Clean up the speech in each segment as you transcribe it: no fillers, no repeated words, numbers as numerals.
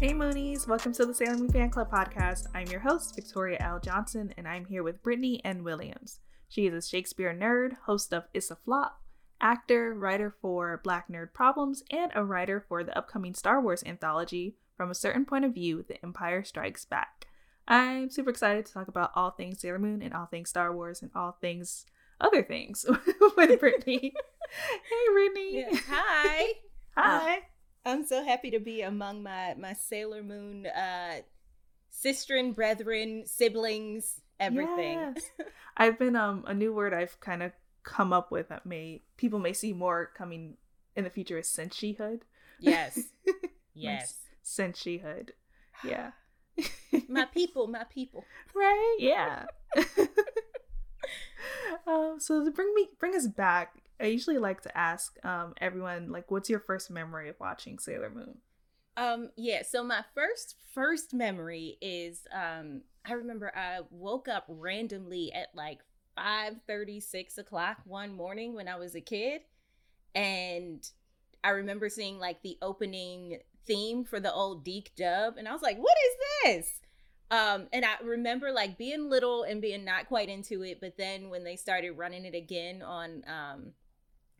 Hey Moonies, welcome to the Sailor Moon Fan Club podcast. I'm your host, Victoria L. Johnson, and I'm here with Brittany N. Williams. She is a Shakespeare nerd, host of It's a Flop, actor, writer for Black Nerd Problems, and a writer for the upcoming Star Wars anthology, From a Certain Point of View, The Empire Strikes Back. I'm super excited to talk about all things Sailor Moon and all things Star Wars and all things other things with Brittany. Hey Brittany. Yeah. Hi. Hi. I'm so happy to be among my Sailor Moon sister and brethren, siblings, everything. Yes. I've been a new word I've kind of come up with that people may see more coming in the future is senshihood. Yes. Yes. Senshihood. Yeah. My people. Right? Yeah. So to bring us back, I usually like to ask everyone, like, what's your first memory of watching Sailor Moon? So my first memory is I remember I woke up randomly at like 5:30, 6 o'clock one morning when I was a kid, and I remember seeing like the opening theme for the old Deke dub, and I was like, what is this? And I remember like being little and being not quite into it, but then when they started running it again on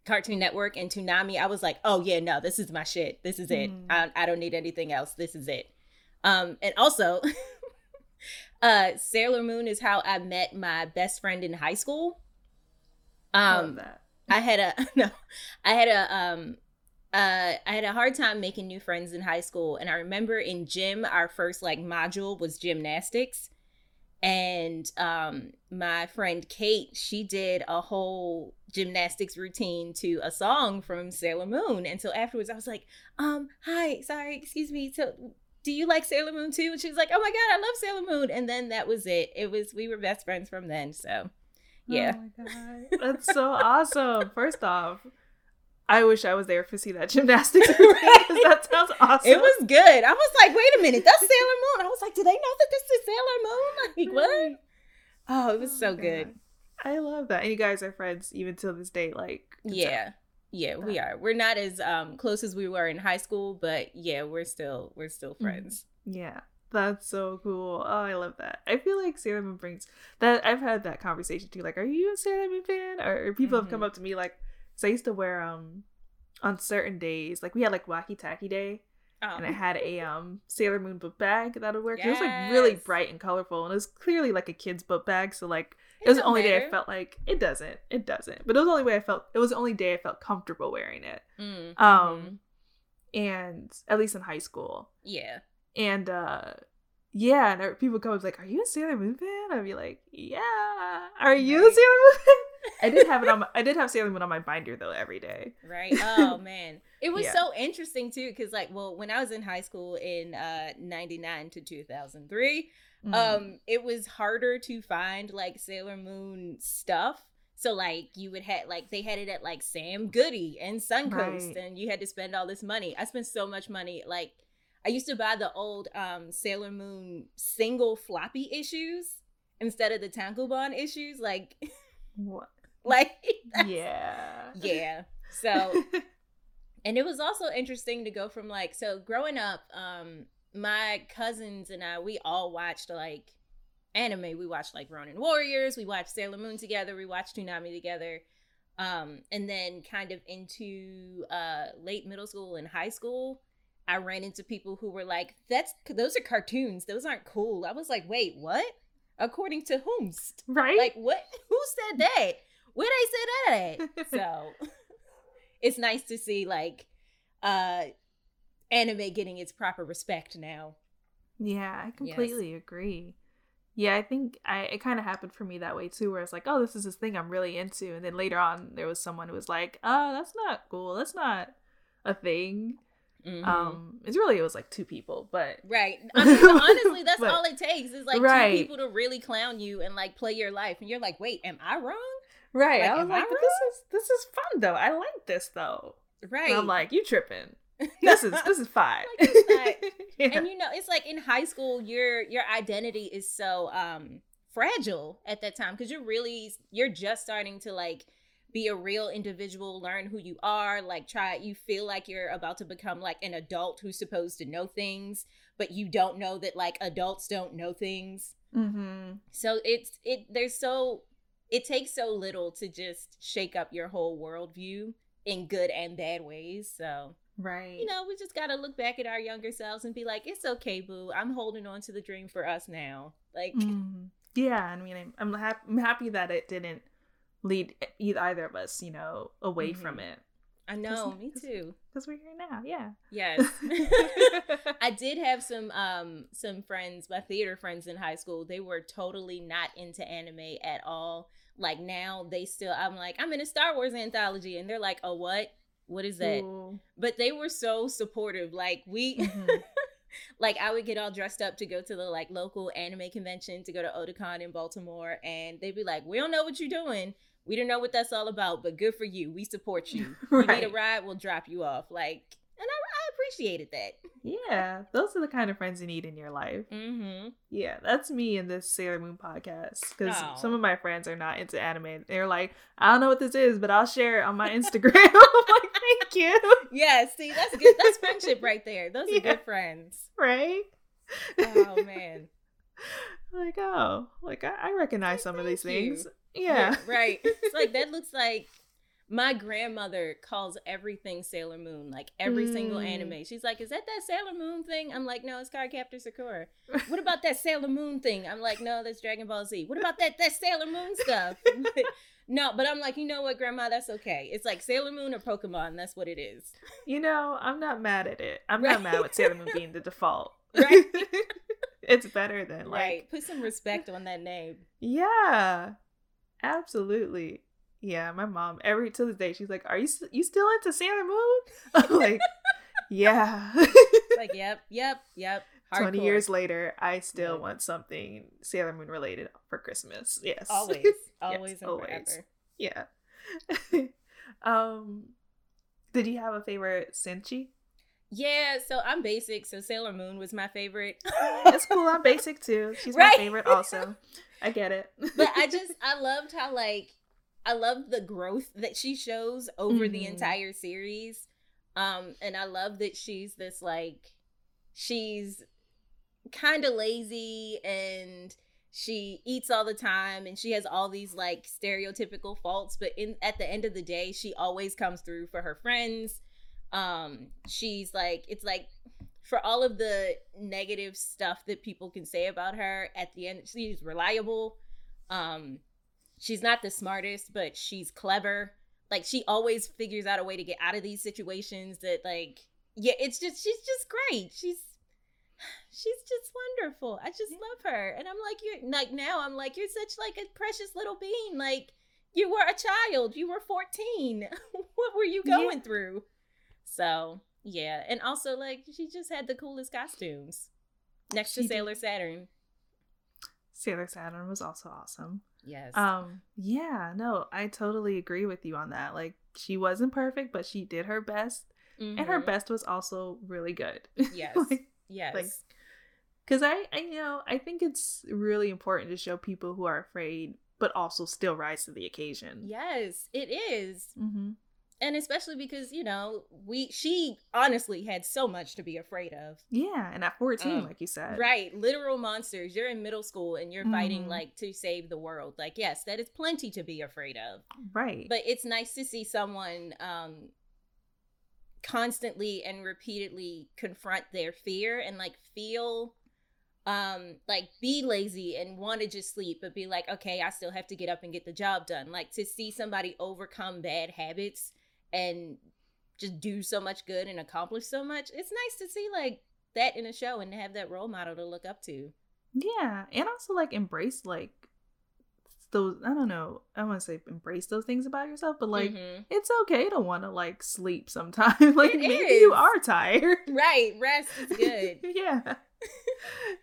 Cartoon Network and Toonami, I was like, oh yeah, no, this is my shit. This is it. I don't need anything else. This is it. And also, Sailor Moon is how I met my best friend in high school. Love that. I had a hard time making new friends in high school, and I remember in gym, our first like module was gymnastics, and my friend Kate, she did a whole gymnastics routine to a song from Sailor Moon, and so afterwards I was like, hi, sorry, excuse me, so do you like Sailor Moon too? And she was like, oh my god, I love Sailor Moon, and then that was it. We were best friends from then, so yeah. Oh my god, that's so awesome. First off, I wish I was there to see that gymnastics routine, because that sounds awesome. It was good. I was like, wait a minute, that's Sailor Moon. I was like, do they know that this is Sailor Moon? Like, what? Oh, it was so good. I love that. And you guys are friends even till this day. Like, yeah, we are. We're not as close as we were in high school, but yeah, we're still friends. Yeah, that's so cool. Oh, I love that. I feel like Sailor Moon brings that. I've had that conversation too. Like, are you a Sailor Moon fan? Or people have come up to me like. So I used to wear on certain days, like we had like Wacky Tacky Day, and I had a Sailor Moon book bag that would work. Yes. It was like really bright and colorful, and it was clearly like a kid's book bag. So like it was the only day I felt like it doesn't. But it was the only way I felt comfortable wearing it. Mm-hmm. And at least in high school. Yeah. And and people come up like, "Are you a Sailor Moon fan?" I'd be like, "Yeah." Are you a Sailor Moon fan? I did have Sailor Moon on my binder though every day. Right. Oh man, it was so interesting too because like, well, when I was in high school in 99 to 2003, it was harder to find like Sailor Moon stuff. So like you would have like they had it at like Sam Goody and Suncoast, and you had to spend all this money. I spent so much money. Like I used to buy the old Sailor Moon single floppy issues instead of the Tankobon issues. Like. What? Like yeah so and it was also interesting to go from like so growing up my cousins and I we all watched like anime. We watched like Ronin Warriors, we watched Sailor Moon together, we watched Toonami together, and then kind of into late middle school and high school I ran into people who were like those are cartoons, those aren't cool. I was like, wait, what? According to whom? Right? Like, what? Who said that? Where they said that at? So, it's nice to see, like, anime getting its proper respect now. Yeah, I completely agree. Yeah, I think it kind of happened for me that way, too, where it's like, oh, this is this thing I'm really into. And then later on, there was someone who was like, oh, that's not cool. That's not a thing. Mm-hmm. It was like two people, but right. I mean, honestly, that's all it takes is like two people to really clown you and like play your life, and you're like, wait, am I wrong? Right. Like, I was like, but this is fun though. I like this though. Right. And I'm like, you tripping? This is fine. Like, yeah. And you know, it's like in high school, your identity is so fragile at that time because you're just starting to like be a real individual, learn who you are, like try, you feel like you're about to become like an adult who's supposed to know things, but you don't know that like adults don't know things. Mm-hmm. So it takes so little to just shake up your whole worldview in good and bad ways. So, right. You know, we just got to look back at our younger selves and be like, it's okay, boo. I'm holding on to the dream for us now. Like, mm-hmm. Yeah. I mean, I'm happy that it didn't lead either of us, you know, away mm-hmm. from it. I know, me too. Because we're here now, yeah. Yes. I did have some friends, my theater friends in high school, they were totally not into anime at all. Like now they still, I'm like, I'm in a Star Wars anthology. And they're like, oh, what? What is that? Ooh. But they were so supportive. Like we, mm-hmm. like I would get all dressed up to go to the like local anime convention, to go to Otakon in Baltimore. And they'd be like, we don't know what you're doing. We don't know what that's all about, but good for you. We support you. Right. You need a ride, we'll drop you off. Like, and I appreciated that. Yeah, those are the kind of friends you need in your life. Mm-hmm. Yeah, that's me in this Sailor Moon podcast, because some of my friends are not into anime. They're like, I don't know what this is, but I'll share it on my Instagram. I'm like, thank you. Yeah, see, that's good. That's friendship right there. Those are good friends. Right? Oh, man. Like, oh, like I recognize some of these things. Yeah. Right. It's like, that looks like my grandmother calls everything Sailor Moon, like every single anime. She's like, is that Sailor Moon thing? I'm like, no, it's Cardcaptor Sakura. What about that Sailor Moon thing? I'm like, no, that's Dragon Ball Z. What about that Sailor Moon stuff? Like, no, but I'm like, you know what, Grandma, that's okay. It's like Sailor Moon or Pokemon. That's what it is. You know, I'm not mad at it. I'm not mad with Sailor Moon being the default. Right. It's better than like. Right. Put some respect on that name. Yeah. Absolutely. Yeah, my mom, every to this day, she's like, are you still into Sailor Moon? I'm like, yeah. Like, yep. Hardcore. 20 years later, I still want something Sailor Moon related for Christmas. Yes. Always yes, and always. Forever. Yeah. Did you have a favorite senshi? Yeah, so I'm basic, so Sailor Moon was my favorite. It's cool, I'm basic too. She's right? my favorite also. I get it. But I loved how, like, I loved the growth that she shows over the entire series. And I love that she's this, like, she's kind of lazy and she eats all the time and she has all these, like, stereotypical faults. But at the end of the day, she always comes through for her friends. She's, like, it's, like, for all of the negative stuff that people can say about her, at the end, she's reliable. She's not the smartest, but she's clever. Like, she always figures out a way to get out of these situations that, like, yeah, it's just, she's just great. She's just wonderful. I just love her. And I'm like, you're such, like, a precious little being. Like, you were a child. You were 14. What were you going through? So... yeah, and also, like, she just had the coolest costumes next to Sailor Saturn. Sailor Saturn was also awesome. Yes. Yeah, no, I totally agree with you on that. Like, she wasn't perfect, but she did her best, and her best was also really good. Yes, yes. Because I think it's really important to show people who are afraid, but also still rise to the occasion. Yes, it is. Mm-hmm. And especially because, you know, she honestly had so much to be afraid of. Yeah, and at 14, like you said. Right, literal monsters. You're in middle school and you're fighting, like, to save the world. Like, yes, that is plenty to be afraid of. Right. But it's nice to see someone constantly and repeatedly confront their fear and, like, feel... be lazy and want to just sleep, but be like, okay, I still have to get up and get the job done. Like, to see somebody overcome bad habits and just do so much good and accomplish so much, it's nice to see, like, that in a show and to have that role model to look up to. Yeah, and also, like, embrace, like, those, I don't know, I want to say embrace those things about yourself, but, like, it's okay to want to, like, sleep sometimes. Like, it maybe is. You are tired. Right, rest is good. Yeah.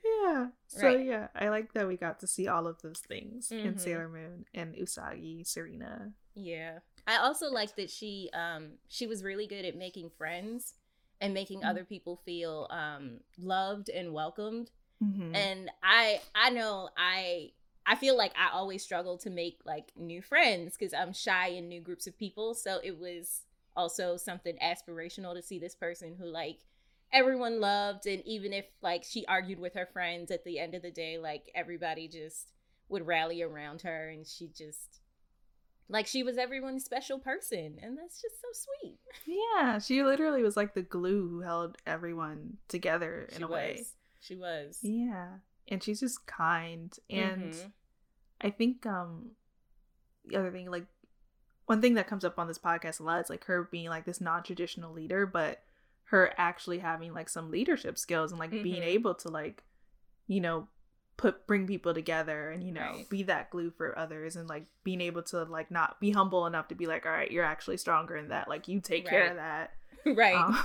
Yeah. So, right. Yeah, I like that we got to see all of those things in Sailor Moon and Usagi, Serena. Yeah. I also like that she was really good at making friends and making other people feel loved and welcomed. Mm-hmm. And I know I I feel like I always struggle to make like new friends because I'm shy in new groups of people. So it was also something aspirational to see this person who like everyone loved. And even if like she argued with her friends at the end of the day, like everybody just would rally around her. And she just like she was everyone's special person. And that's just so sweet. Yeah, she literally was like the glue who held everyone together in a way. She was. Yeah. And she's just kind. And mm-hmm. I think the other thing, like one thing that comes up on this podcast a lot is like her being like this non-traditional leader, but her actually having like some leadership skills and like mm-hmm. being able to like, you know, bring people together and, you know, right. be that glue for others and like being able to like not be humble enough to be like, all right, you're actually stronger in that. Like you take right. care of that. Right.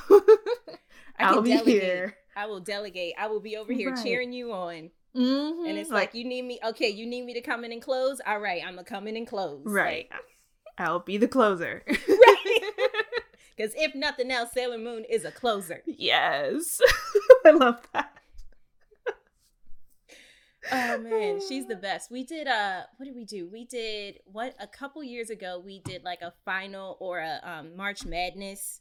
I'll be here. I will delegate. I will be over here right. cheering you on. Mm-hmm. And it's like, you need me. Okay, you need me to come in and close. All right, I'm going to come in and close. Right. Like, I'll be the closer. Right. Because if nothing else, Sailor Moon is a closer. Yes. I love that. Oh, man. She's the best. We did, what did we do? We did, a couple years ago, we did like a final or a March Madness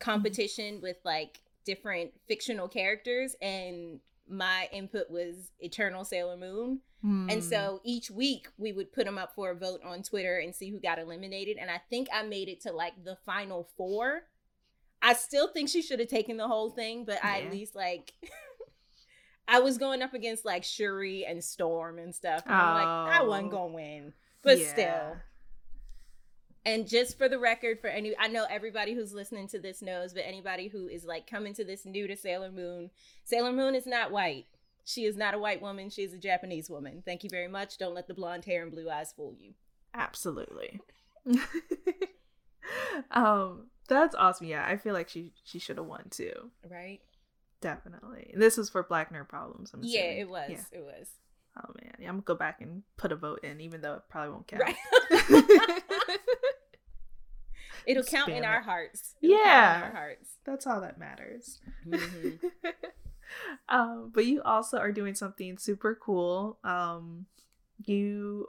competition with like, different fictional characters, and my input was Eternal Sailor Moon. And so each week we would put them up for a vote on Twitter and see who got eliminated, and I think I made it to like the final four. I still think she should have taken the whole thing, but yeah. I at least like I was going up against like Shuri and Storm and stuff, and I'm like, I wasn't gonna win, but yeah. still. And just for the record, for any, I know everybody who's listening to this knows, but anybody who is like coming to this new to Sailor Moon is not white. She is not a white woman. She is a Japanese woman. Thank you very much. Don't let the blonde hair and blue eyes fool you. Absolutely. That's awesome. Yeah, I feel like she should have won too. Right? Definitely. And this is for Black Nerd Problems, I'm assuming. Yeah, it was. Yeah. It was. Oh, man. Yeah, I'm going to go back and put a vote in, even though it probably won't count. Right. It'll count in our hearts. Yeah. In our hearts. That's all that matters. Mm-hmm. But you also are doing something super cool. You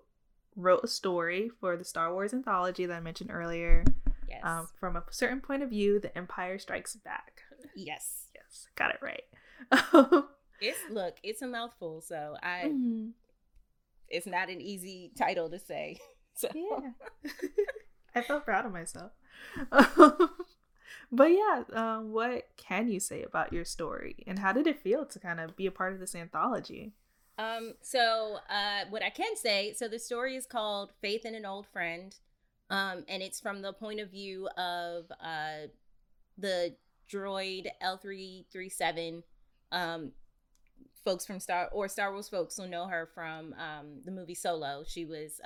wrote a story for the Star Wars anthology that I mentioned earlier. Yes. From a Certain Point of View, The Empire Strikes Back. Yes. Yes. Got it right. It's a mouthful, so mm-hmm. It's not an easy title to say. So. Yeah. I felt proud of myself. But yeah, what can you say about your story, and how did it feel to kind of be a part of this anthology? What I can say, so the story is called Faith in an Old Friend, and it's from the point of view of the droid L337, folks from Star Wars folks will know her from the movie Solo. She was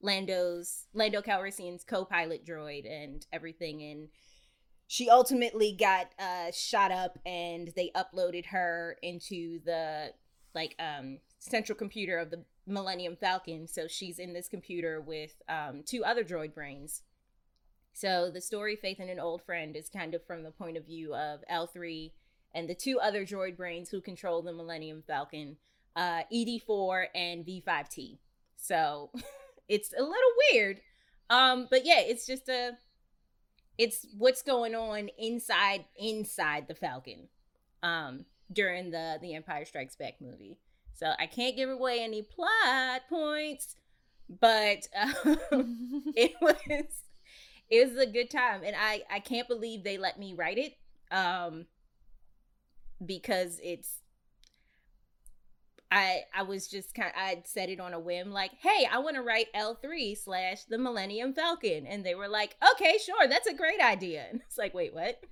Lando Calrissian's co-pilot droid and everything, and she ultimately got shot up, and they uploaded her into the central computer of the Millennium Falcon. So she's in this computer with two other droid brains. So the story Faith in an Old Friend is kind of from the point of view of L3 and the two other droid brains who control the Millennium Falcon, ED4 and V5T. So it's a little weird, but yeah, it's what's going on inside the Falcon during the Empire Strikes Back movie. So I can't give away any plot points, but it was a good time, and I can't believe they let me write it. Because it's, I was just I'd said it on a whim, like, hey, I want to write L3 / the Millennium Falcon. And they were like, okay, sure. That's a great idea. And it's like, wait, what?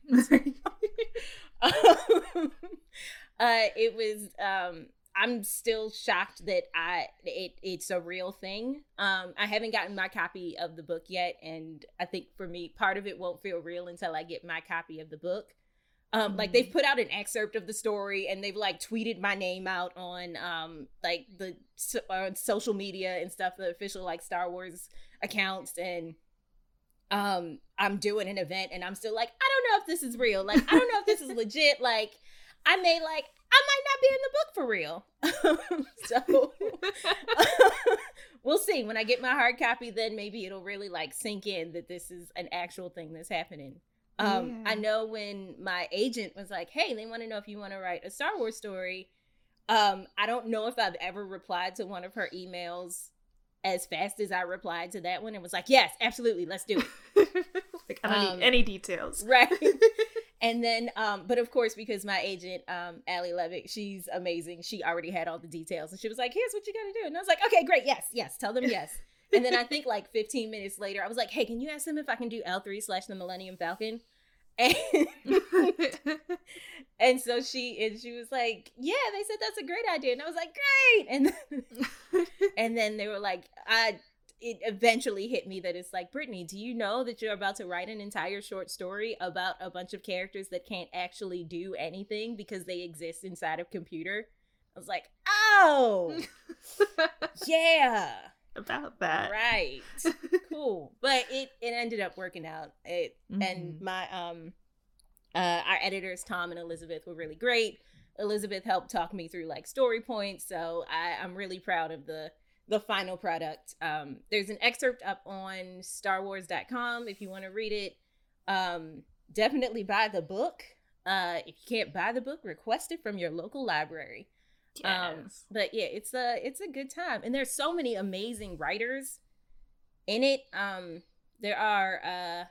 It was, I'm still shocked that it's a real thing. I haven't gotten my copy of the book yet. And I think for me, part of it won't feel real until I get my copy of the book. Like they've put out an excerpt of the story, and they've like tweeted my name out on on social media and stuff, the official like Star Wars accounts, and I'm doing an event, and I'm still like, I don't know if this is real. Like, I don't know if this is legit. Like, I may like, I might not be in the book for real. So we'll see. When I get my hard copy, then maybe it'll really like sink in that this is an actual thing that's happening. Yeah. I know when my agent was like, hey, they want to know if you want to write a Star Wars story. I don't know if I've ever replied to one of her emails as fast as I replied to that one. It was like, yes, absolutely. Let's do it. Like, I don't need any details. Right. And then, but of course, because my agent, Allie Levick, she's amazing. She already had all the details. And she was like, here's what you got to do. And I was like, okay, great. Yes, yes. Tell them yes. And then I think like 15 minutes later, I was like, hey, can you ask them if I can do L3/the Millennium Falcon? And so she was like, yeah, they said that's a great idea. And I was like, great. And then they were like, it eventually hit me that it's like, Brittany, do you know that you're about to write an entire short story about a bunch of characters that can't actually do anything because they exist inside of computer? I was like, oh, yeah. About that, right? Cool. But it ended up working out. And my our editors Tom and Elizabeth were really great. Elizabeth helped talk me through like story points, so I'm really proud of the final product. There's an excerpt up on StarWars.com if you want to read it. Definitely buy the book. If you can't buy the book, request it from your local library. Yes. But yeah, it's a good time, and there's so many amazing writers in it. There are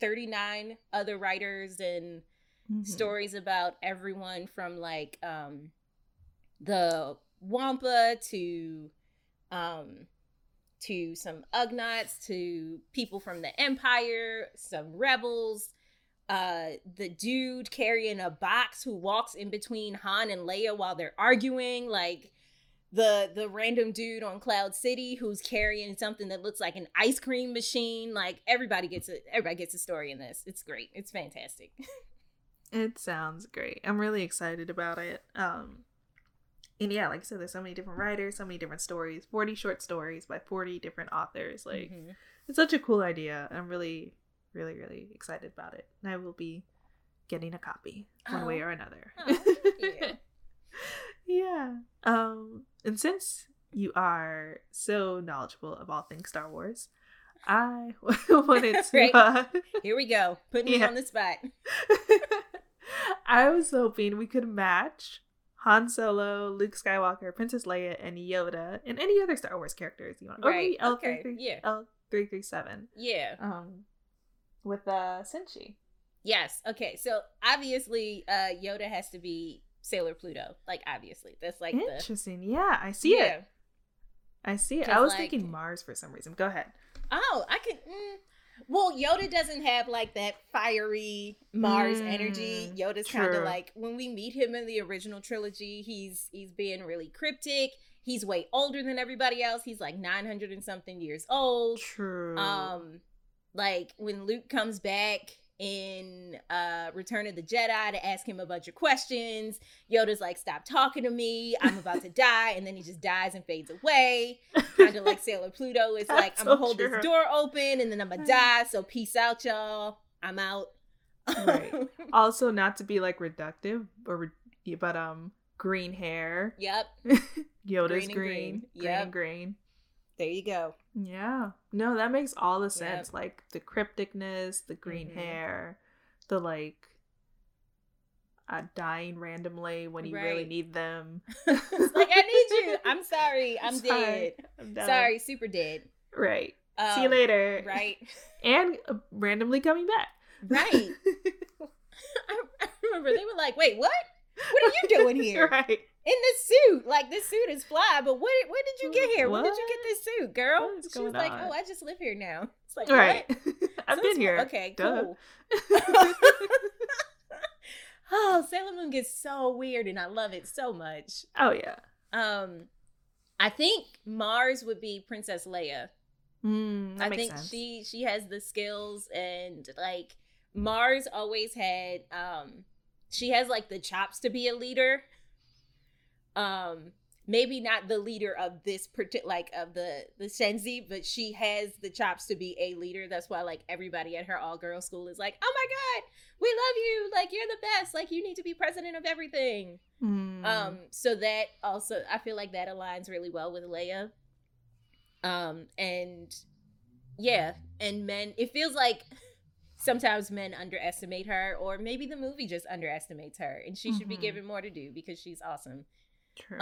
39 other writers and stories about everyone from like the Wampa to some Ugnaughts to people from the Empire, some rebels. The dude carrying a box who walks in between Han and Leia while they're arguing, like the random dude on Cloud City who's carrying something that looks like an ice cream machine. Like everybody gets a story in this. It's great. It's fantastic. It sounds great. I'm really excited about it. And yeah, like I said, there's so many different writers, so many different stories, 40 short stories by 40 different authors. Like it's such a cool idea. I'm really excited about it, and I will be getting a copy one way or another. Yeah. And since you are so knowledgeable of all things Star Wars, I wanted to right. Here we go, putting me on the spot. I was hoping we could match Han Solo, Luke Skywalker, Princess Leia, and Yoda, and any other Star Wars characters you want. Right. Or maybe L337. Yeah. With Senshi. Yes. Okay. So obviously Yoda has to be Sailor Pluto. Like obviously. That's like interesting. Yeah, I see it. I see it. I was like, thinking Mars for some reason. Go ahead. Oh, I could well, Yoda doesn't have like that fiery Mars energy. Yoda's kind of like, when we meet him in the original trilogy, he's being really cryptic. He's way older than everybody else. He's like 900 and something years old. True. Like when Luke comes back in Return of the Jedi to ask him a bunch of questions, Yoda's like, stop talking to me, I'm about to die. And then he just dies and fades away. Kind of like Sailor Pluto is like, I'm going to hold this door open and then I'm going to die. So peace out, y'all. I'm out. Right. Also, not to be like reductive, but green hair. Yep. Yoda's green. Yep. Green. There you go. Yeah. No, that makes all the sense. Yep. Like the crypticness, the green hair, the like dying randomly when you really need them. It's like, I need you. I'm sorry. I'm dead. I'm done. Sorry. Super dead. Right. See you later. Right. And randomly coming back. Right. I remember they were like, wait, what? What are you doing here? Right. In this suit, like this suit is fly, but what did you get here? What? When did you get this suit, girl? She was like, oh, I just live here now. It's like, right. What? I've been here. Okay, cool. Oh, Sailor Moon gets so weird and I love it so much. Oh, yeah. I think Mars would be Princess Leia. That makes sense. She has the skills, and like Mars always had, she has like the chops to be a leader. maybe not the leader of this of the Shenzi, but she has the chops to be a leader. That's why like everybody at her all-girls school is like, oh my God, we love you, like you're the best, like you need to be president of everything. So that also, I feel like that aligns really well with Leia. And yeah, and men, it feels like sometimes men underestimate her, or maybe the movie just underestimates her, and she should be given more to do because she's awesome. True.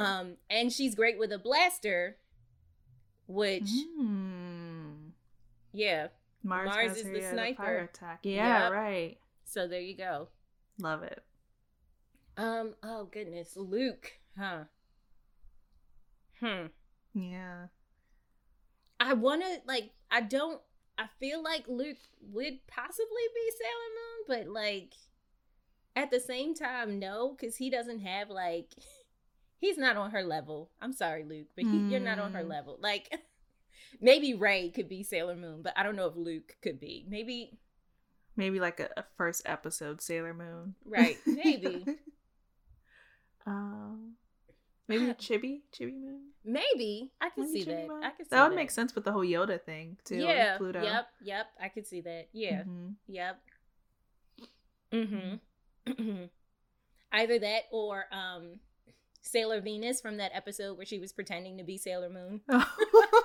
And she's great with a blaster, which yeah, Mars is the sniper. The fire attack. Yeah, yep. Right. So there you go. Love it. Oh goodness, Luke, huh? Yeah. I feel like Luke would possibly be Sailor Moon, but like at the same time, no, because he doesn't have like, he's not on her level. I'm sorry, Luke, but you're not on her level. Like maybe Rey could be Sailor Moon, but I don't know if Luke could be. Maybe like a first episode Sailor Moon. Right, maybe. Maybe Chibi Moon? Maybe. I can see that. I can see that would make sense with the whole Yoda thing, too. Yeah. Pluto. Yep. I could see that. Yeah. Mm-hmm. Yep. Mm-hmm. Either that or Sailor Venus from that episode where she was pretending to be Sailor Moon. Oh.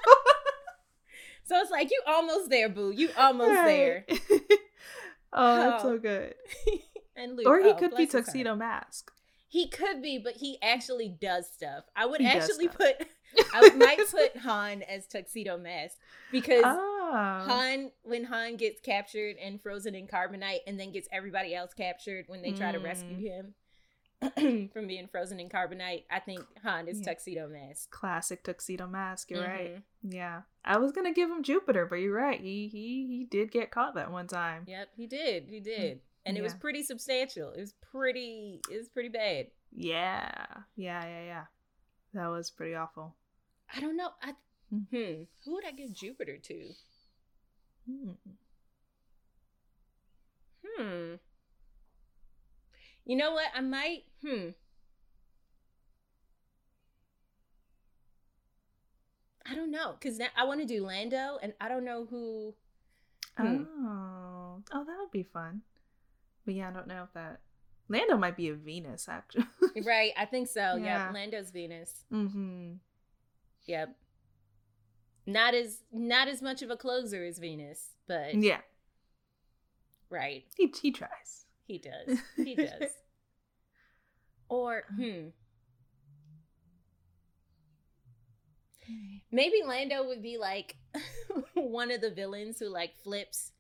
So it's like, you almost there, boo. You almost there. Oh, that's so good. And Luke, or he could be Tuxedo Mask. He could be, but he actually does stuff. I might put Han as Tuxedo Mask because when Han gets captured and frozen in carbonite and then gets everybody else captured when they try to rescue him from being frozen in carbonite, I think Han is Tuxedo Mask. Classic Tuxedo Mask, you're right. Yeah. I was going to give him Jupiter, but you're right. He did get caught that one time. Yep, he did. And it was pretty substantial. It was pretty bad. Yeah. That was pretty awful. I don't know. Who would I give Jupiter to? You know what? I might. I don't know, because now I want to do Lando, and I don't know who. Oh, that would be fun. But yeah, I don't know if that... Lando might be a Venus, actually. Right, I think so. Yeah, Lando's Venus. Mm-hmm. Yep. Not as much of a closer as Venus, but... Yeah. Right. He tries. He does. Or, maybe Lando would be, like, one of the villains who, like, flips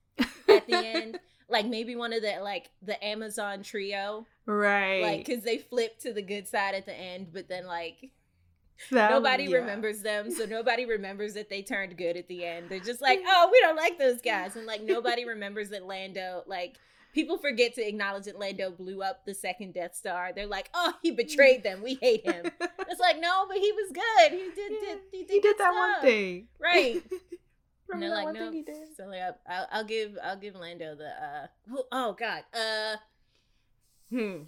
at the end. Like, maybe one of the Amazon Trio. Right. Like, because they flip to the good side at the end, but then, like, nobody remembers them. So nobody remembers that they turned good at the end. They're just like, oh, we don't like those guys. And, like, nobody remembers that Lando, like, people forget to acknowledge that Lando blew up the second Death Star. They're like, oh, he betrayed them. We hate him. It's like, no, but he was good. He did that one thing. Right. And they're like, no. So yeah, I'll give Lando the You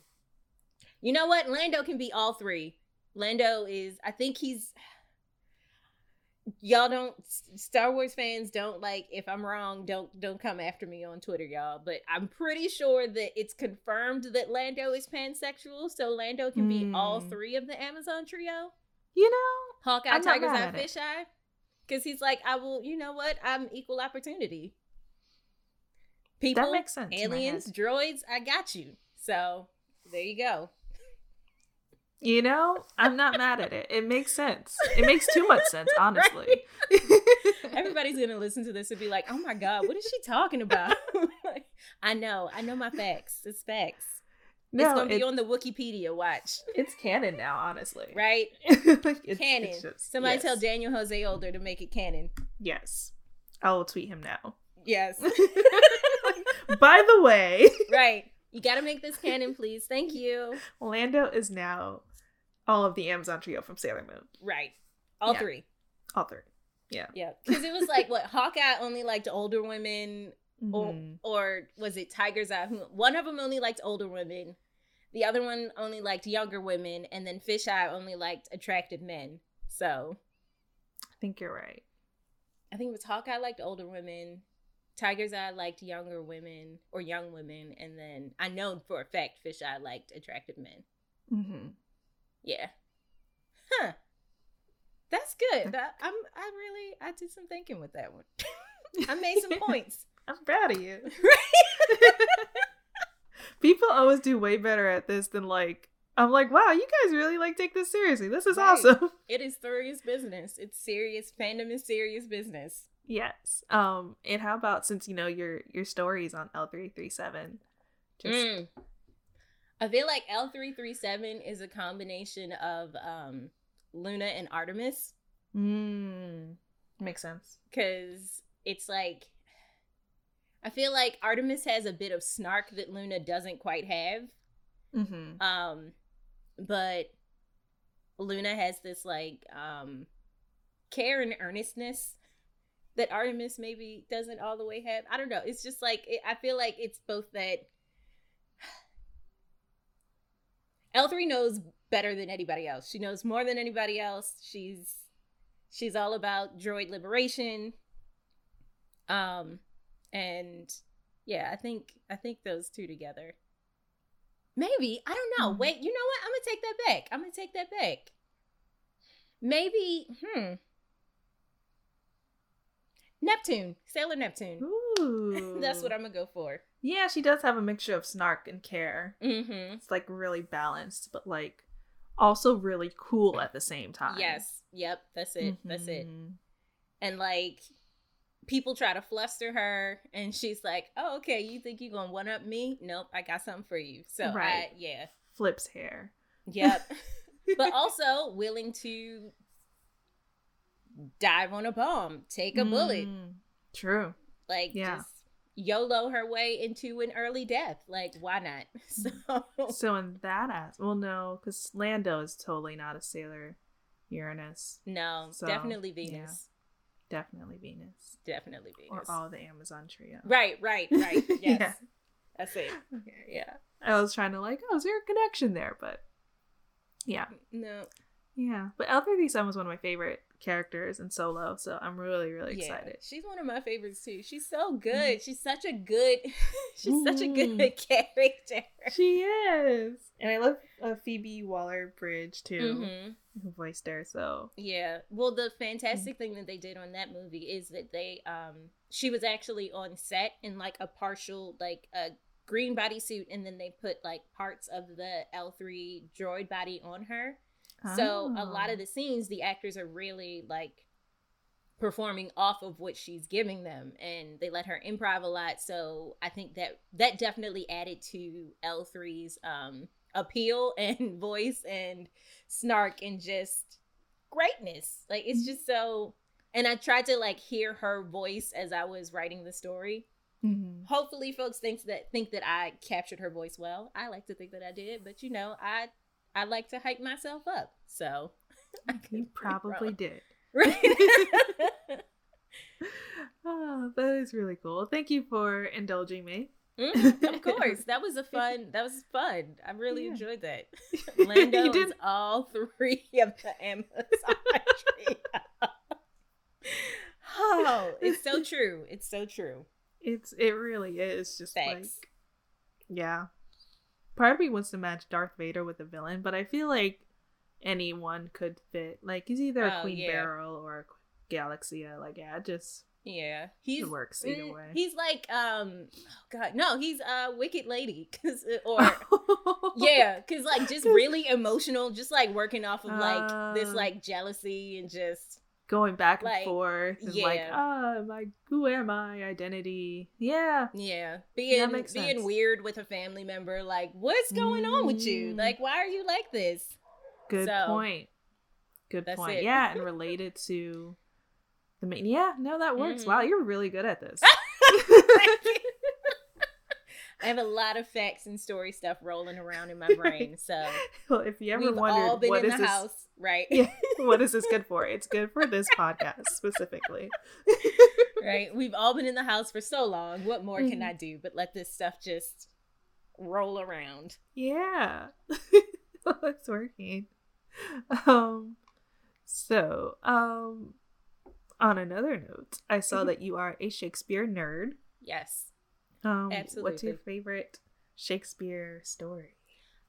know what? Lando can be all three. Lando is, I think he's. Y'all don't, Star Wars fans don't, like, if I'm wrong, don't come after me on Twitter, y'all. But I'm pretty sure that it's confirmed that Lando is pansexual, so Lando can be all three of the Amazon Trio. You know, Hawkeye, Tiger's Eye, Fish Eye. Because he's like, I will, you know what? I'm equal opportunity. People, that makes sense, aliens, droids, I got you. So there you go. You know, I'm not mad at it. It makes sense. It makes too much sense, honestly. Right? Everybody's going to listen to this and be like, oh my God, what is she talking about? Like, I know my facts. It's facts. No, it's going to be on the Wikipedia, watch. It's canon now, honestly. Right? It's canon. It's just, somebody tell Daniel Jose Older to make it canon. Yes. I will tweet him now. Yes. By the way. Right. You got to make this canon, please. Thank you. Lando is now all of the Amazon Trio from Sailor Moon. Right. All three. All three. Yeah. Yeah. Because it was like, what, Hawkeye only liked older women... Or was it Tiger's Eye? One of them only liked older women. The other one only liked younger women, and then Fish Eye only liked attractive men. So I think you're right. I think it was Hawkeye liked older women, Tiger's Eye liked younger women or young women, and then I know for a fact Fish Eye liked attractive men. Mm-hmm. Yeah. Huh. That's good. I did some thinking with that one. I made some points. I'm proud of you. Right? People always do way better at this than like, I'm like, wow, you guys really like take this seriously. This is awesome. It is serious business. It's serious. Fandom is serious business. Yes. And how about, since you know your stories on L337? I feel like L337 is a combination of Luna and Artemis. Makes sense. Because it's like, I feel like Artemis has a bit of snark that Luna doesn't quite have. Mm-hmm. But Luna has this like care and earnestness that Artemis maybe doesn't all the way have. I don't know. It's just like, I feel like it's both that L3 knows better than anybody else. She knows more than anybody else. She's all about droid liberation. And yeah, I think those two together. Maybe, I don't know. Wait, you know what? I'm gonna take that back. Maybe, Neptune, Sailor Neptune. Ooh. That's what I'm gonna go for. Yeah, she does have a mixture of snark and care. Mm-hmm. It's like really balanced, but like also really cool at the same time. Yes. Yep. That's it. Mm-hmm. That's it. And like, people try to fluster her, and she's like, oh, okay, you think you're going to one-up me? Nope, I got something for you. So, right. Yeah. Flips hair. Yep. But also willing to dive on a bomb, take a bullet. True. Like, just YOLO her way into an early death. Like, why not? So in that ass, well, no, because Lando is totally not a sailor. Uranus. No, so, definitely Venus. Yeah. Definitely Venus. Or all the Amazon Trio. Right. Yes. Yeah. That's it. Okay, yeah. I was trying to like, is there a connection there? But yeah. No. Yeah. But L337 was one of my favorite characters in Solo, so I'm really, really excited. She's one of my favorites too. She's so good. Mm-hmm. She's such a good character. She is. And I love Phoebe Waller-Bridge too. Mm-hmm. Who voiced her, so yeah. Well, the fantastic thing that they did on that movie is that they she was actually on set in like a partial, like a green bodysuit, and then they put like parts of the L3 droid body on her. Oh. So a lot of the scenes, the actors are really like performing off of what she's giving them, and they let her improv a lot. So I think that definitely added to L3's appeal and voice and snark and just greatness. Like, it's just so, and I tried to like hear her voice as I was writing the story. Mm-hmm. Hopefully folks think that I captured her voice well. I like to think that I did, but you know, I like to hype myself up, so you probably did. Right. Oh, that is really cool. Thank you for indulging me. Of course. That was fun. I really enjoyed that. Lando is all three of the Amazon Trio. Oh, it's so true. It's so true. It really is. Just thanks. Like, yeah. Part of me wants to match Darth Vader with a villain, but I feel like anyone could fit. Like, he's either a Queen Beryl or a Galaxia. Like, it works either way. He's like, he's a wicked lady, cause like just really emotional, just like working off of like this like jealousy and just going back and forth, and like who am I? Identity, being weird with a family member, like what's going on with you? Like why are you like this? Good point. It. Yeah, and related to. I mean, yeah, no, that works. Mm-hmm. Wow, you're really good at this. I have a lot of facts and story stuff rolling around in my brain. So, well, if you ever wondered what is this house, right? Yeah, what is this good for? It's good for this podcast specifically. Right? We've all been in the house for so long. What more can I do but let this stuff just roll around. Yeah. It's working. So, on another note, I saw that you are a Shakespeare nerd. Yes. Absolutely. What's your favorite Shakespeare story?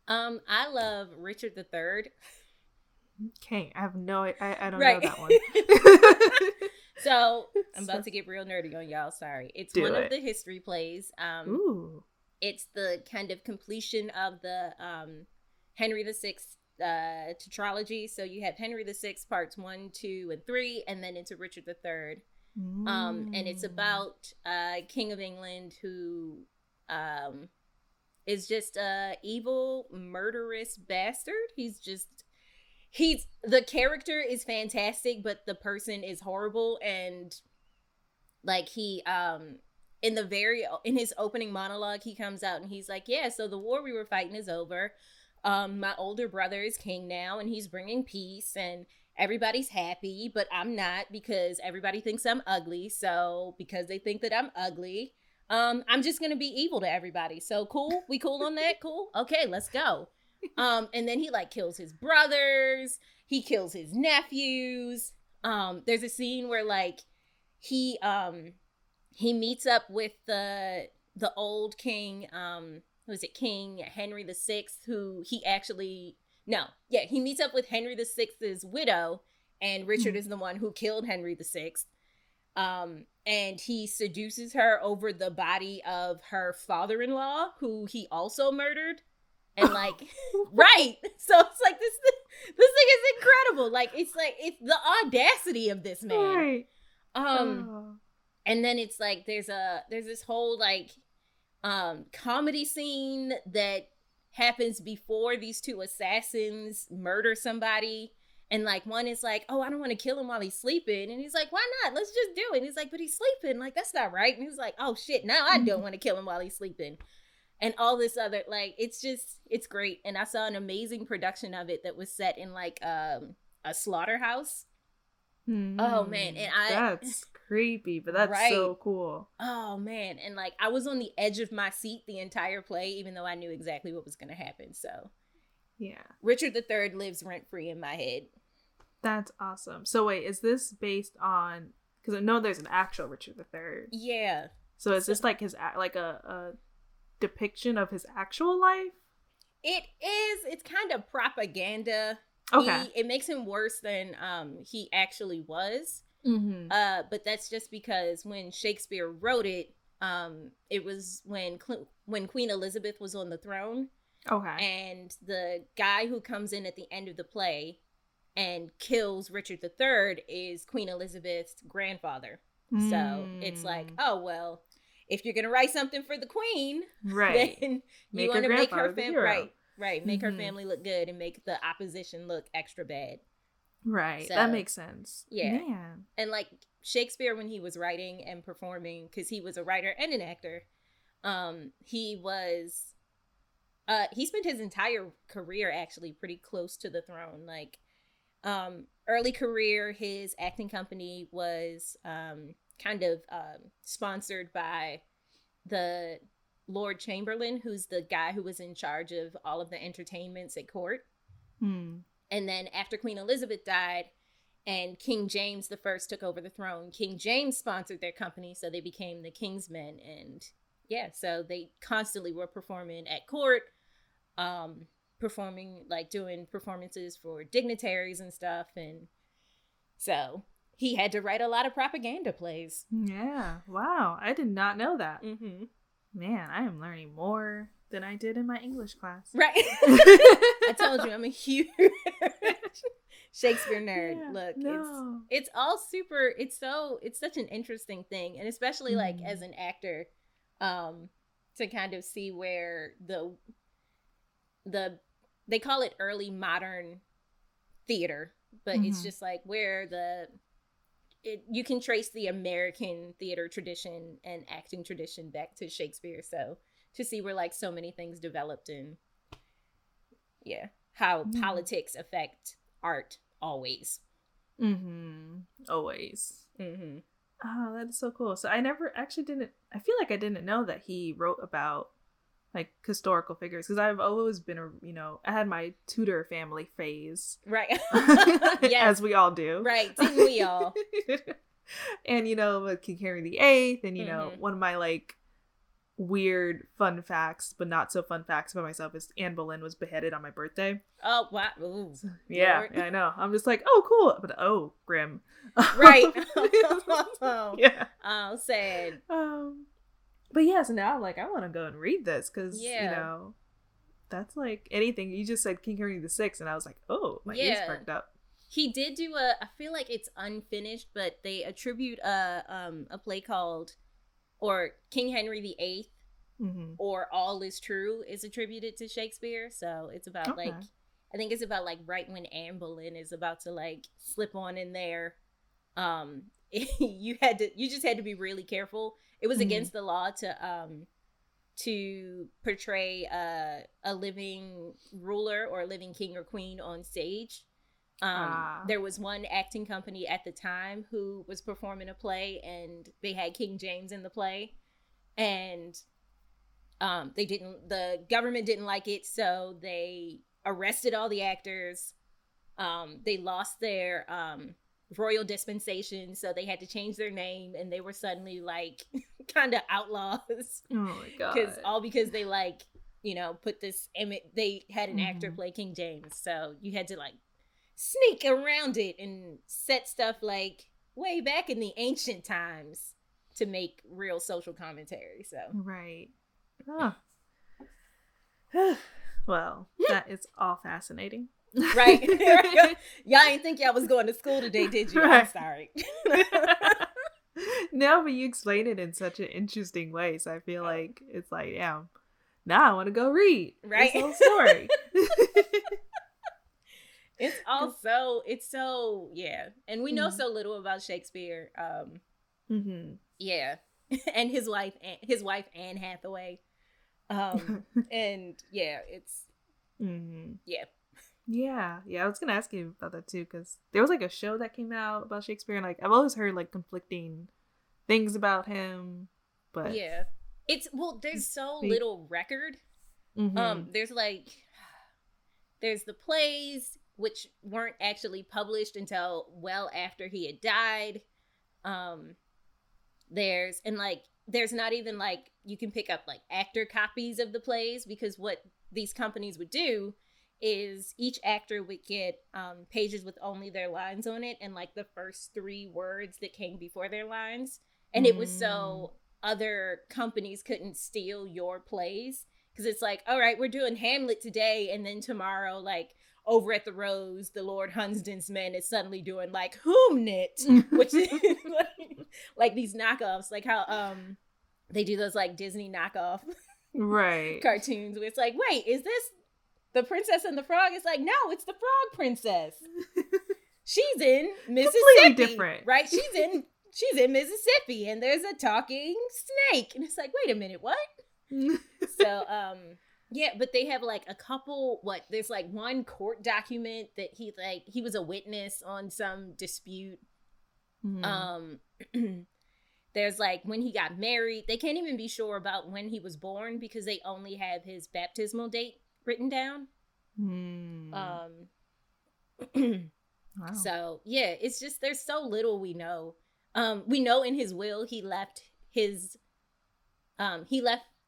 I love Richard III. Okay, I have no I don't know that one. So, I'm about to get real nerdy on y'all, sorry. It's one of the history plays. Ooh. It's the kind of completion of the Henry VI tetralogy. So you have Henry VI parts 1, 2, and 3, and then into Richard III. Mm. And it's about King of England who is just a evil, murderous bastard. He's the character is fantastic, but the person is horrible. And like he in his opening monologue, he comes out and he's like, yeah, so the war we were fighting is over. My older brother is king now and he's bringing peace and everybody's happy, but I'm not because everybody thinks I'm ugly. So because they think that I'm ugly, I'm just going to be evil to everybody. So cool. We cool on that? Cool. Okay, let's go. And then he like kills his brothers. He kills his nephews. There's a scene where like he meets up with the old king, was it King Henry VI, who he actually, no, yeah, he meets up with Henry VI's widow, and Richard is the one who killed Henry VI. And he seduces her over the body of her father-in-law, who he also murdered. And like, right. So it's like, this thing is incredible. Like, it's the audacity of this man. Right. And then it's like, there's this whole like, comedy scene that happens before these two assassins murder somebody, and like one is like, oh, I don't want to kill him while he's sleeping, and he's like, why not, let's just do it, and he's like, but he's sleeping, like that's not right, and he's like, oh shit, now I don't want to kill him while he's sleeping, and all this other, like, it's just, it's great. And I saw an amazing production of it that was set in like a slaughterhouse. Oh man, and that's creepy, but that's right? So cool. Oh man, and like I was on the edge of my seat the entire play, even though I knew exactly what was going to happen. So yeah, Richard III lives rent free in my head. That's awesome. So wait, is this based on? Because I know there's an actual Richard III. Yeah. So is this like his like a depiction of his actual life? It is. It's kind of propaganda. Okay. It makes him worse than he actually was. Mm-hmm. But that's just because when Shakespeare wrote it, it was when Queen Elizabeth was on the throne. Okay. And the guy who comes in at the end of the play and kills Richard III is Queen Elizabeth's grandfather. Mm. So it's like, oh, well, if you're going to write something for the queen, right, then you want to make her family right. Right, make her family look good and make the opposition look extra bad. Right, so, that makes sense. Yeah. Man. And like Shakespeare, when he was writing and performing, because he was a writer and an actor, he spent his entire career actually pretty close to the throne. Like early career, his acting company was kind of sponsored by the Lord Chamberlain, who's the guy who was in charge of all of the entertainments at court. Mm. And then after Queen Elizabeth died and King James I took over the throne, King James sponsored their company, so they became the King's Men. And yeah, so they constantly were performing at court, performing, like doing performances for dignitaries and stuff. And so he had to write a lot of propaganda plays. Yeah. Wow. I did not know that. Mm-hmm. Man, I am learning more than I did in my English class. Right. I told you, I'm a huge Shakespeare nerd. Yeah, look, no. It's all super, it's such an interesting thing. And especially like as an actor, to kind of see where the they call it early modern theater, but it's just like where you can trace the American theater tradition and acting tradition back to Shakespeare. So to see where like so many things developed and yeah, how politics affect art always. Mm-hmm. Always. Mm-hmm. Oh, that is so cool. So I didn't know that he wrote about like historical figures, because I've always been a, you know, I had my Tudor family phase, right? Yes. As we all do, right? Didn't we all? And you know, with King Henry VIII, and you know, one of my like weird fun facts, but not so fun facts about myself, is Anne Boleyn was beheaded on my birthday. Oh wow! Ooh. Yeah, I know. I'm just like, oh cool, but oh grim, right? Yeah. Oh sad. But yeah, so now I'm like, I want to go and read this because you know, that's like anything. You just said King Henry VI, and I was like, oh, my ears perked up. He did do a, I feel like it's unfinished, but they attribute a play called, or King Henry VIII, or All Is True is attributed to Shakespeare. So it's about like, I think it's about like right when Anne Boleyn is about to like slip on in there. You just had to be really careful. It was against the law to portray a living ruler or a living king or queen on stage. There was one acting company at the time who was performing a play, and they had King James in the play, and the government didn't like it, so they arrested all the actors. They lost their royal dispensation, so they had to change their name, and they were suddenly like kind of outlaws. Oh my god. Because they like, you know, put this image, they had an actor play King James, so you had to like sneak around it and set stuff like way back in the ancient times to make real social commentary. So right. Oh. Well, that is all fascinating. Right. Y'all ain't think y'all was going to school today, did you? Right. I'm sorry. No, but you explain it in such an interesting way. So I feel like it's like, yeah, now I want to go read this whole story. It's also, yeah. And we know so little about Shakespeare. Yeah. And his wife, Anne Hathaway. And yeah, it's, yeah. Yeah, I was gonna ask you about that too, because there was like a show that came out about Shakespeare, and like I've always heard like conflicting things about him, but yeah, it's, well, there's so little record. There's the plays, which weren't actually published until well after he had died. There's not even like, you can pick up like actor copies of the plays, because what these companies would do is each actor would get pages with only their lines on it, and like the first three words that came before their lines. And it was so other companies couldn't steal your plays, because it's like, all right, we're doing Hamlet today, and then tomorrow, like over at the Rose, the Lord Hunsdon's men is suddenly doing like Whomnit, which is like these knockoffs, like how they do those like Disney knockoff cartoons where it's like, wait, is this The Princess and the Frog? Is like, no, it's the Frog Princess. She's in Mississippi. Completely different. Right? She's in Mississippi, and there's a talking snake. And it's like, wait a minute, what? So, yeah, but they have like a couple, there's like one court document that he was a witness on some dispute. There's like when he got married. They can't even be sure about when he was born, because they only have his baptismal date written down. Wow. So yeah, it's just, there's so little we know. We know in his will he left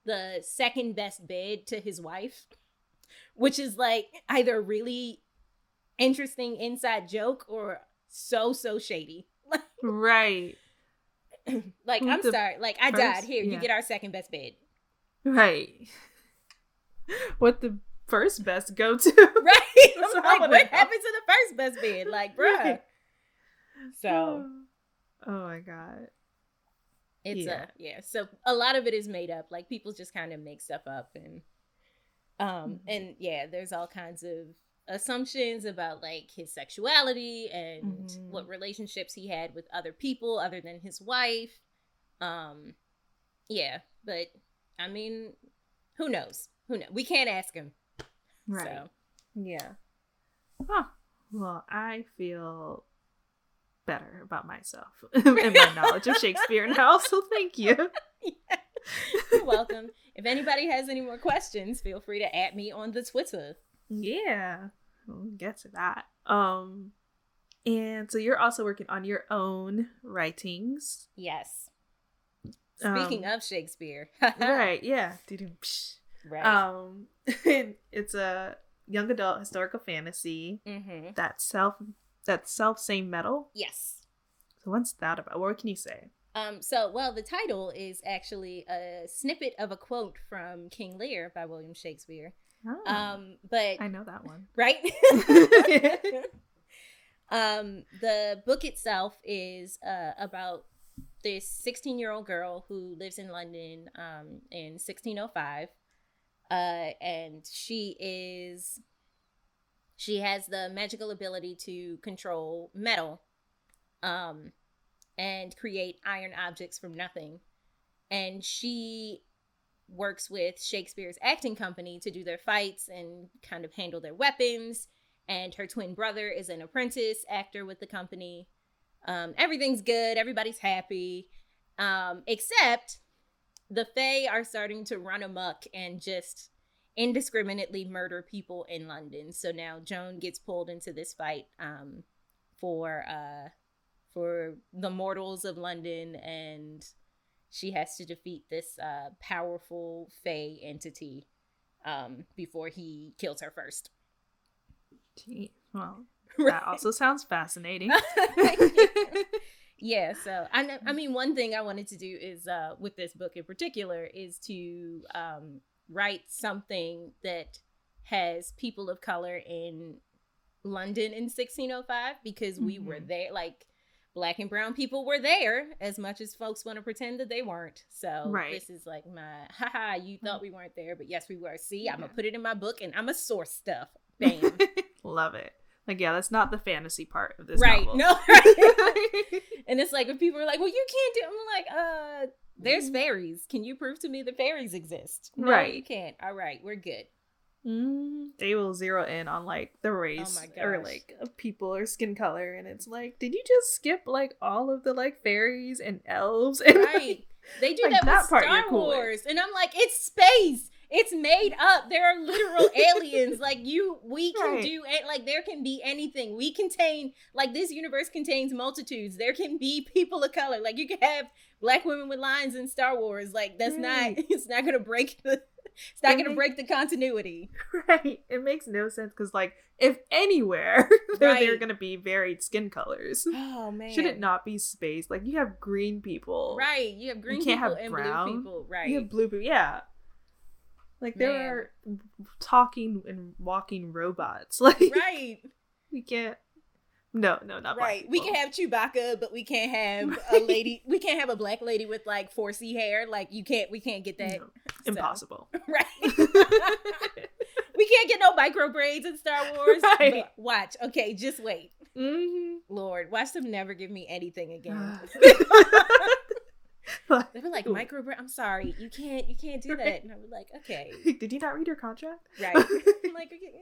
the second best bed to his wife, which is like either really interesting inside joke or so shady. Right. Like, I'm sorry, like I died, here you get our second best bed. Right. What the first best go to? Right. I'm like, what happened to the first best bed? Like, bruh. Right. So. Oh my God. It's so a lot of it is made up. Like, people just kind of make stuff up, and and yeah, there's all kinds of assumptions about like his sexuality and what relationships he had with other people other than his wife. Yeah, but I mean, who knows? Who knows? We can't ask him. Right. So. Yeah. Huh. Well, I feel better about myself and my knowledge of Shakespeare now, so thank you. Yeah. You're welcome. If anybody has any more questions, feel free to add me on the Twitter. Yeah, we'll get to that. And so you're also working on your own writings. Yes. Speaking of Shakespeare. Right, yeah. Right. It's a young adult historical fantasy. Mm-hmm. That self same metal. Yes. So what's that about? What can you say? The title is actually a snippet of a quote from King Lear by William Shakespeare. Oh, but I know that one. Right? The book itself is about this 16-year-old girl who lives in London in 1605. And she has the magical ability to control metal and create iron objects from nothing. And she works with Shakespeare's acting company to do their fights and kind of handle their weapons. And her twin brother is an apprentice actor with the company. Everything's good. Everybody's happy. Except the Fae are starting to run amok and just indiscriminately murder people in London. So now Joan gets pulled into this fight for the mortals of London, and she has to defeat this powerful Fae entity before he kills her first. Gee, well, that also sounds fascinating. Yeah, so I mean, one thing I wanted to do is with this book in particular is to write something that has people of color in London in 1605, because we were there. Like, Black and brown people were there, as much as folks want to pretend that they weren't. So This is like my, haha, you thought we weren't there, but yes, we were. See, I'm going to put it in my book, and I'm going to source stuff. Bam. Love it. Like, yeah, that's not the fantasy part of this novel. No, right? And it's like, if people are like, well, you can't do it. I'm like, there's fairies. Can you prove to me that fairies exist? No, you can't. All right, we're good. They will zero in on like the race or like people or skin color, and it's like, did you just skip like all of the like fairies and elves? And, right, they do like, that with part, Star Wars, and I'm like, it's space, it's made up. There are literal aliens. Like we can do it. Like there can be anything. We contain like this universe contains multitudes. There can be people of color. Like you can have Black women with lines in Star Wars. Like that's not. It's not gonna break the. It's not going to break the continuity. Right. It makes no sense because, like, if anywhere, they're going to be varied skin colors. Oh, man. Should it not be space? Like, you have green people. Right. You have green people and brown. Blue people. Right. You have blue people. Yeah. Like, there are talking and walking robots. Like, right. We can't. No, not right. We can have Chewbacca, but we can't have a lady. We can't have a Black lady with like 4C hair. Like you can't. We can't get that. No. So. Impossible. Right. We can't get no micro braids in Star Wars. Right. But watch. Okay, just wait. Mm-hmm. Lord, watch them never give me anything again. They were like micro braids. I'm sorry, you can't do that. And I was like, okay. Did you not read your contract? Right. I'm like, yeah.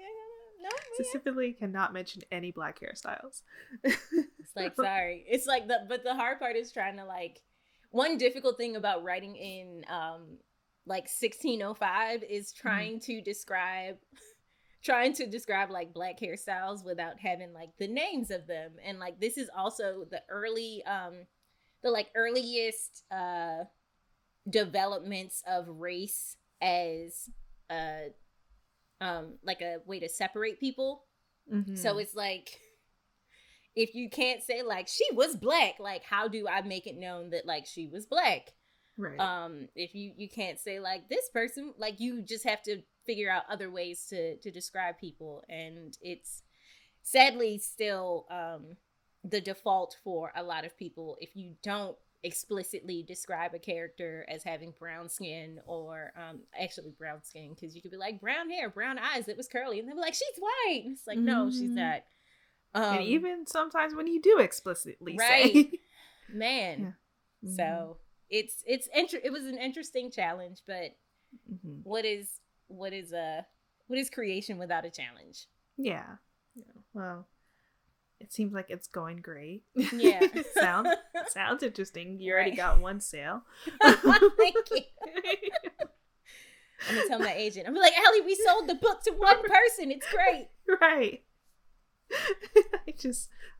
No, specifically cannot mention any Black hairstyles. It's like, sorry. It's like but the hard part is trying to like, one difficult thing about writing in like 1605 is trying to describe like Black hairstyles without having like the names of them. And like, this is also the early, the like earliest developments of race as like a way to separate people. Mm-hmm. So it's like, if you can't say like she was Black, like how do I make it known that like she was Black? Right. If you can't say like this person, like you just have to figure out other ways to describe people, and it's sadly still the default for a lot of people. If you don't explicitly describe a character as having brown skin or actually brown skin, because you could be like brown hair, brown eyes, it was curly, and they'll be like, she's white. It's like, no, she's not. And even sometimes when you do explicitly say, man. Yeah. Mm-hmm. So it was an interesting challenge, but what is creation without a challenge? Yeah. Well, it It seems like it's going great. Yeah. Sounds interesting. You already got one sale. Thank you. I'm going to tell my agent. I'm like, Ellie, we sold the book to one person. It's great. Right.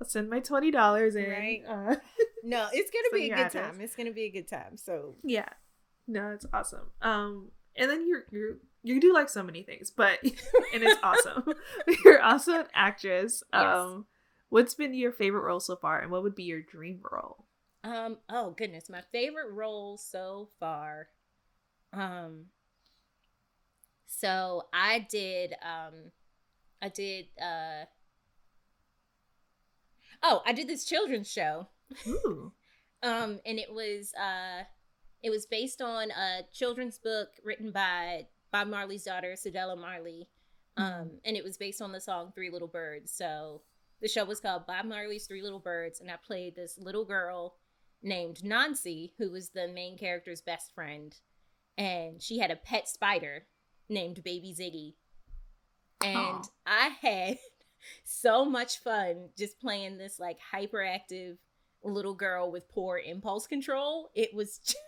I'll send my $20 in. Right. No, it's going to be a good time. It's going to be a good time. So yeah. No, it's awesome. And then you do like so many things, but and it's awesome. You're also an actress. Yes. What's been your favorite role so far, and what would be your dream role? Oh goodness, my favorite role so far. So I did this children's show. Ooh. And it was based on a children's book written by Bob Marley's daughter, Sudella Marley. And it was based on the song Three Little Birds. So the show was called Bob Marley's Three Little Birds. And I played this little girl named Nancy, who was the main character's best friend. And she had a pet spider named Baby Ziggy. And aww. I had so much fun just playing this like hyperactive little girl with poor impulse control. It was just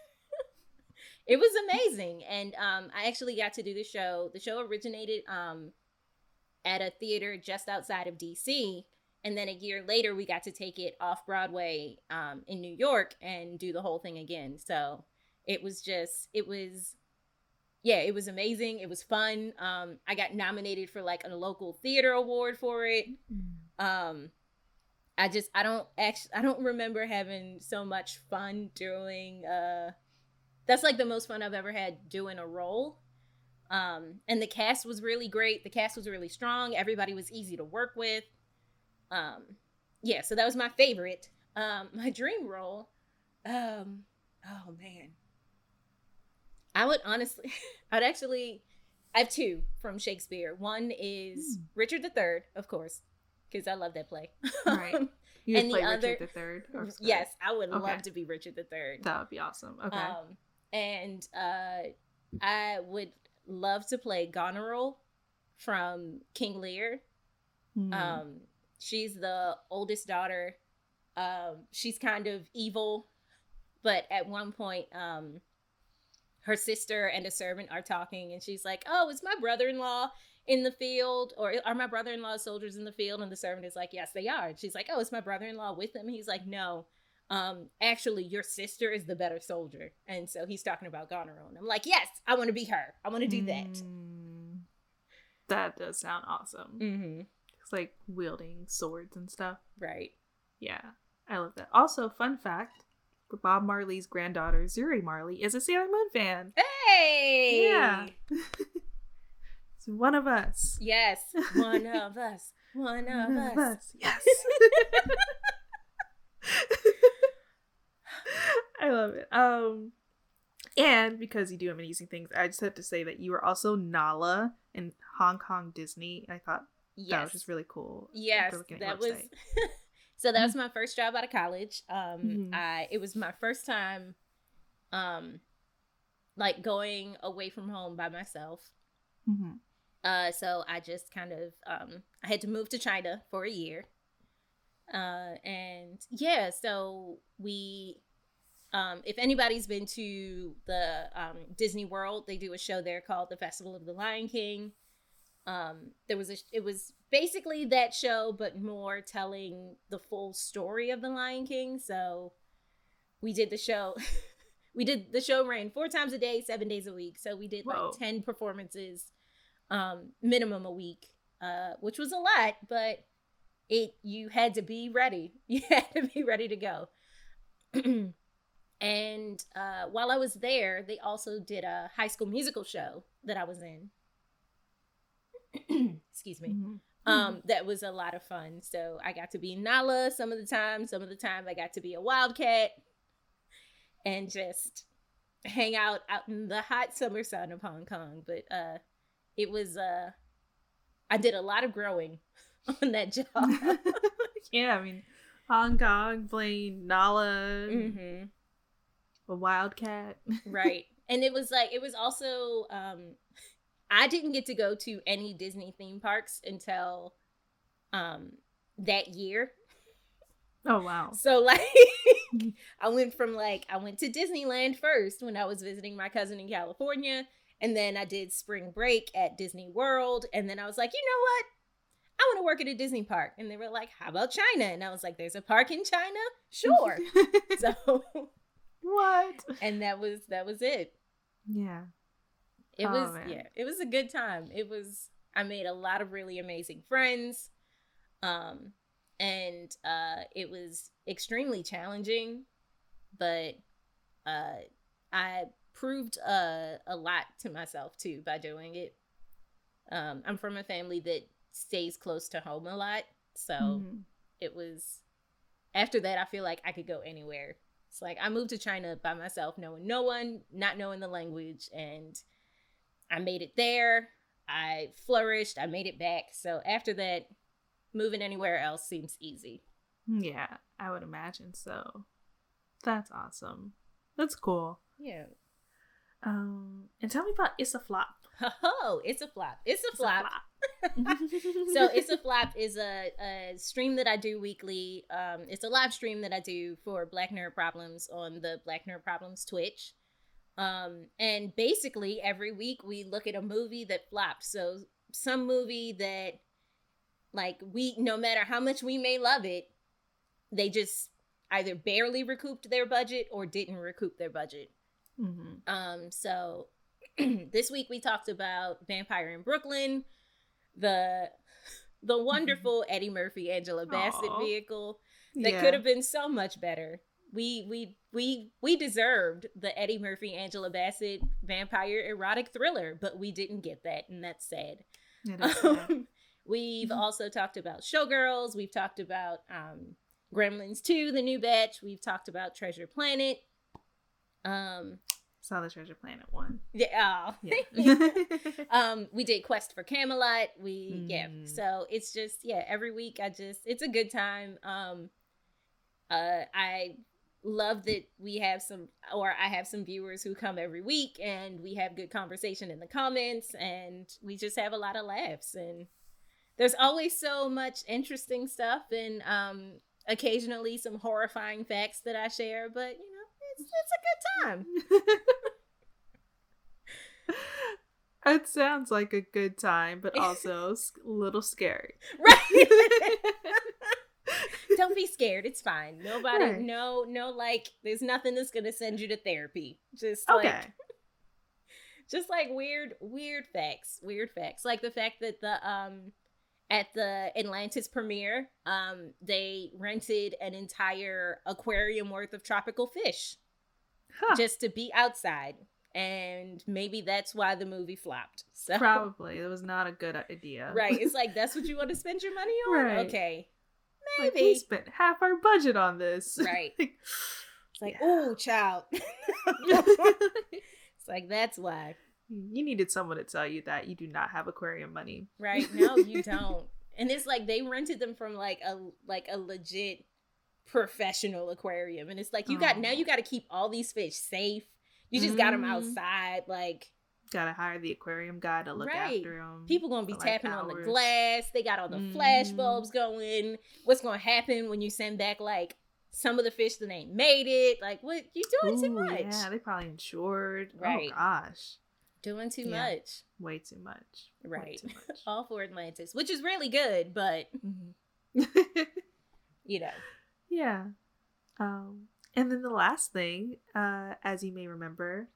it was amazing. And I actually got to do the show. The show originated at a theater just outside of DC. And then a year later, we got to take it off Broadway in New York and do the whole thing again. So it was amazing. It was fun. I got nominated for like a local theater award for it. I don't remember having so much fun doing that's like the most fun I've ever had doing a role. And the cast was really great. The cast was really strong. Everybody was easy to work with. So that was my favorite. My dream role. Oh man. I have two from Shakespeare. One is Richard III, of course, because I love that play. Right. You would play Richard III? Or yes, I would love to be Richard III. That would be awesome. Okay. And I would love to play Goneril from King Lear. She's the oldest daughter. She's kind of evil, but at one point her sister and a servant are talking, and she's like, oh, is my brother-in-law in the field? Or are my brother-in-law's soldiers in the field? And the servant is like, yes, they are. And she's like, oh, is my brother-in-law with them? And he's like, no. Actually, your sister is the better soldier. And so he's talking about Goneril. And I'm like, yes, I want to be her. I want to do that. That does sound awesome. Mm-hmm. It's like wielding swords and stuff. Right. Yeah. I love that. Also, fun fact, Bob Marley's granddaughter, Zuri Marley, is a Sailor Moon fan. Hey! Yeah. It's one of us. Yes. One of us. One of us. Yes. I love it. And because you do amazing things, I just have to say that you were also Nala in Hong Kong Disney. I thought that was just really cool. Yes, that was. So that was my first job out of college. It was my first time, like going away from home by myself. So I just kind of I had to move to China for a year. And yeah, so we, if anybody's been to the Disney World, they do a show there called The Festival of the Lion King. It was basically that show, but more telling the full story of the Lion King. So we did the show. Ran 4 times a day, 7 days a week. So we did like 10 performances, minimum a week, which was a lot, but you had to be ready. You had to be ready to go. And while I was there, they also did a High School Musical show that I was in. Excuse me. That was a lot of fun. So I got to be Nala some of the time. Some of the time I got to be a wildcat and just hang out in the hot summer sun of Hong Kong. But it was I did a lot of growing on that job. Yeah, I mean, Hong Kong playing Nala, a wildcat. Right. And it was also I didn't get to go to any Disney theme parks until that year. Oh, wow. So, like, I went to Disneyland first when I was visiting my cousin in California. And then I did spring break at Disney World. And then I was like, you know what? I want to work at a Disney park. And they were like, how about China? And I was like, there's a park in China? Sure. So. What? And that was it. Yeah. It was a good time. I made a lot of really amazing friends. And it was extremely challenging, but I proved a lot to myself too by doing it. I'm from a family that stays close to home a lot, so it was, after that I feel like I could go anywhere. It's like I moved to China by myself, knowing no one, not knowing the language, and I made it there. I flourished. I made it back. So after that, moving anywhere else seems easy. Yeah, I would imagine so. That's awesome. That's cool. Yeah. And tell me about It's a Flop. Oh, It's a Flop. It's a Flop. So It's a Flop is a stream that I do weekly. It's a live stream that I do for Black Nerd Problems on the Black Nerd Problems Twitch. And basically every week we look at a movie that flopped. So some movie that, like, we, no matter how much we may love it, they just either barely recouped their budget or didn't recoup their budget. Mm-hmm. So this week we talked about Vampire in Brooklyn, the wonderful Eddie Murphy, Angela Bassett vehicle that could have been so much better. We deserved the Eddie Murphy, Angela Bassett vampire erotic thriller, but we didn't get that, and that's sad. That is sad. We've also talked about Showgirls. We've talked about Gremlins 2, The New Batch. We've talked about Treasure Planet. Saw the Treasure Planet one. Yeah. Oh. Yeah. We did Quest for Camelot. So it's just, every week it's a good time. I love that I have some viewers who come every week, and we have good conversation in the comments, and we just have a lot of laughs, and there's always so much interesting stuff, and occasionally some horrifying facts that I share, but, you know, it's a good time. It sounds like a good time, but also a little scary. Right? Don't be scared. It's fine. Nobody, right. There's nothing that's going to send you to therapy. Just okay. Weird facts. Like the fact that at the Atlantis premiere, they rented an entire aquarium worth of tropical fish just to be outside. And maybe that's why the movie flopped. So probably. It was not a good idea. Right. It's like, that's what you want to spend your money on? Right. Okay. Maybe. Like, we spent half our budget on this. Right. It's like, ooh, child. It's like, that's why. You needed someone to tell you that you do not have aquarium money. Right. No, you don't. And it's like they rented them from like a legit professional aquarium. And it's like, you got to keep all these fish safe. You just got them outside. Like, got to hire the aquarium guy to look after them. People going to be tapping on the glass. They got all the flash bulbs going. What's going to happen when you send back like some of the fish that ain't made it? Like, what? You doing too much. Yeah, they probably insured. Right. Oh, gosh. Doing too much. Way too much. Right. Too much. All for Atlantis, which is really good, but, you know. Yeah. And then the last thing, as you may remember,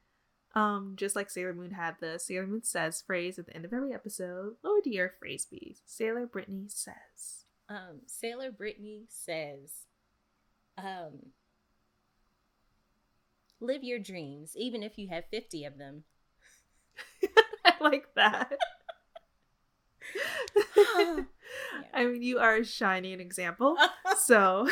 just like Sailor Moon had the Sailor Moon Says phrase at the end of every episode, lower tier phrase bees. Sailor Brittany Says. Sailor Brittany Says, live your dreams, even if you have 50 of them. I like that. Yeah. I mean, you are a shining example. So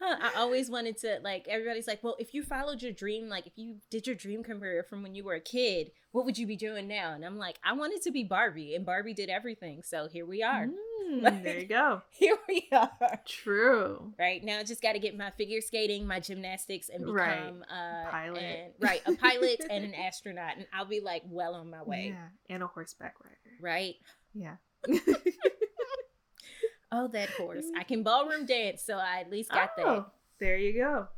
I always wanted to, like, everybody's like, well, if you followed your dream, like if you did your dream career from when you were a kid, what would you be doing now? And I'm like, I wanted to be Barbie, and Barbie did everything. So here we are. Like, there you go. Here we are. True. Right. Now I just got to get my figure skating, my gymnastics, and become a pilot and an astronaut. And I'll be like well on my way. Yeah. And a horseback rider. Right. Yeah. oh, that horse. I can ballroom dance, so I at least got that. There you go.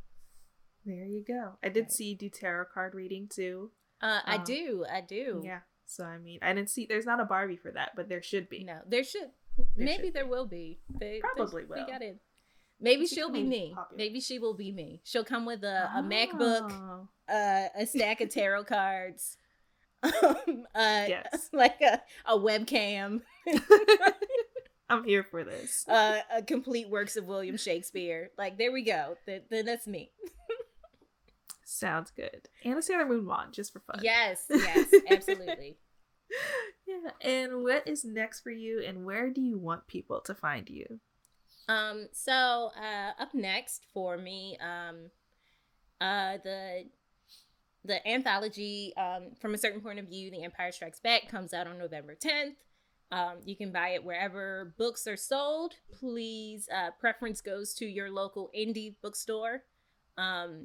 There you go. I did see you do tarot card reading too. I do. Yeah. So, I mean, I didn't see, there's not a Barbie for that, but there should be. No, there should. There will be. Probably will. We got it. Maybe she'll be me. Popular. Maybe she will be me. She'll come with a MacBook, a stack of tarot cards, yes, like a webcam. I'm here for this. A complete works of William Shakespeare. Like, there we go. Then that's me. Sounds good. And a Sailor Moon wand, just for fun. Yes, absolutely. Yeah. And what is next for you, and where do you want people to find you? So up next for me, the anthology, From a Certain Point of View, The Empire Strikes Back, comes out on November 10th. You can buy it wherever books are sold. Please, preference goes to your local indie bookstore. And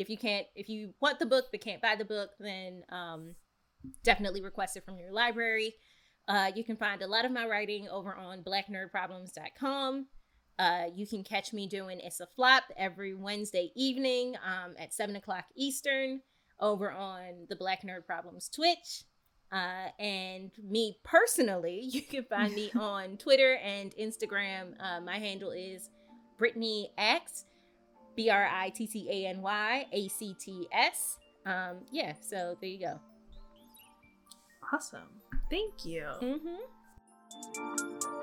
if you want the book but can't buy the book, then definitely request it from your library. You can find a lot of my writing over on blacknerdproblems.com. You can catch me doing It's a Flop every Wednesday evening at 7 o'clock Eastern over on the Black Nerd Problems Twitch. And me personally, you can find me on Twitter and Instagram. My handle is Brittany Acts, BrittanyActs. Yeah, so there you go. Awesome. Thank you. Mm-hmm.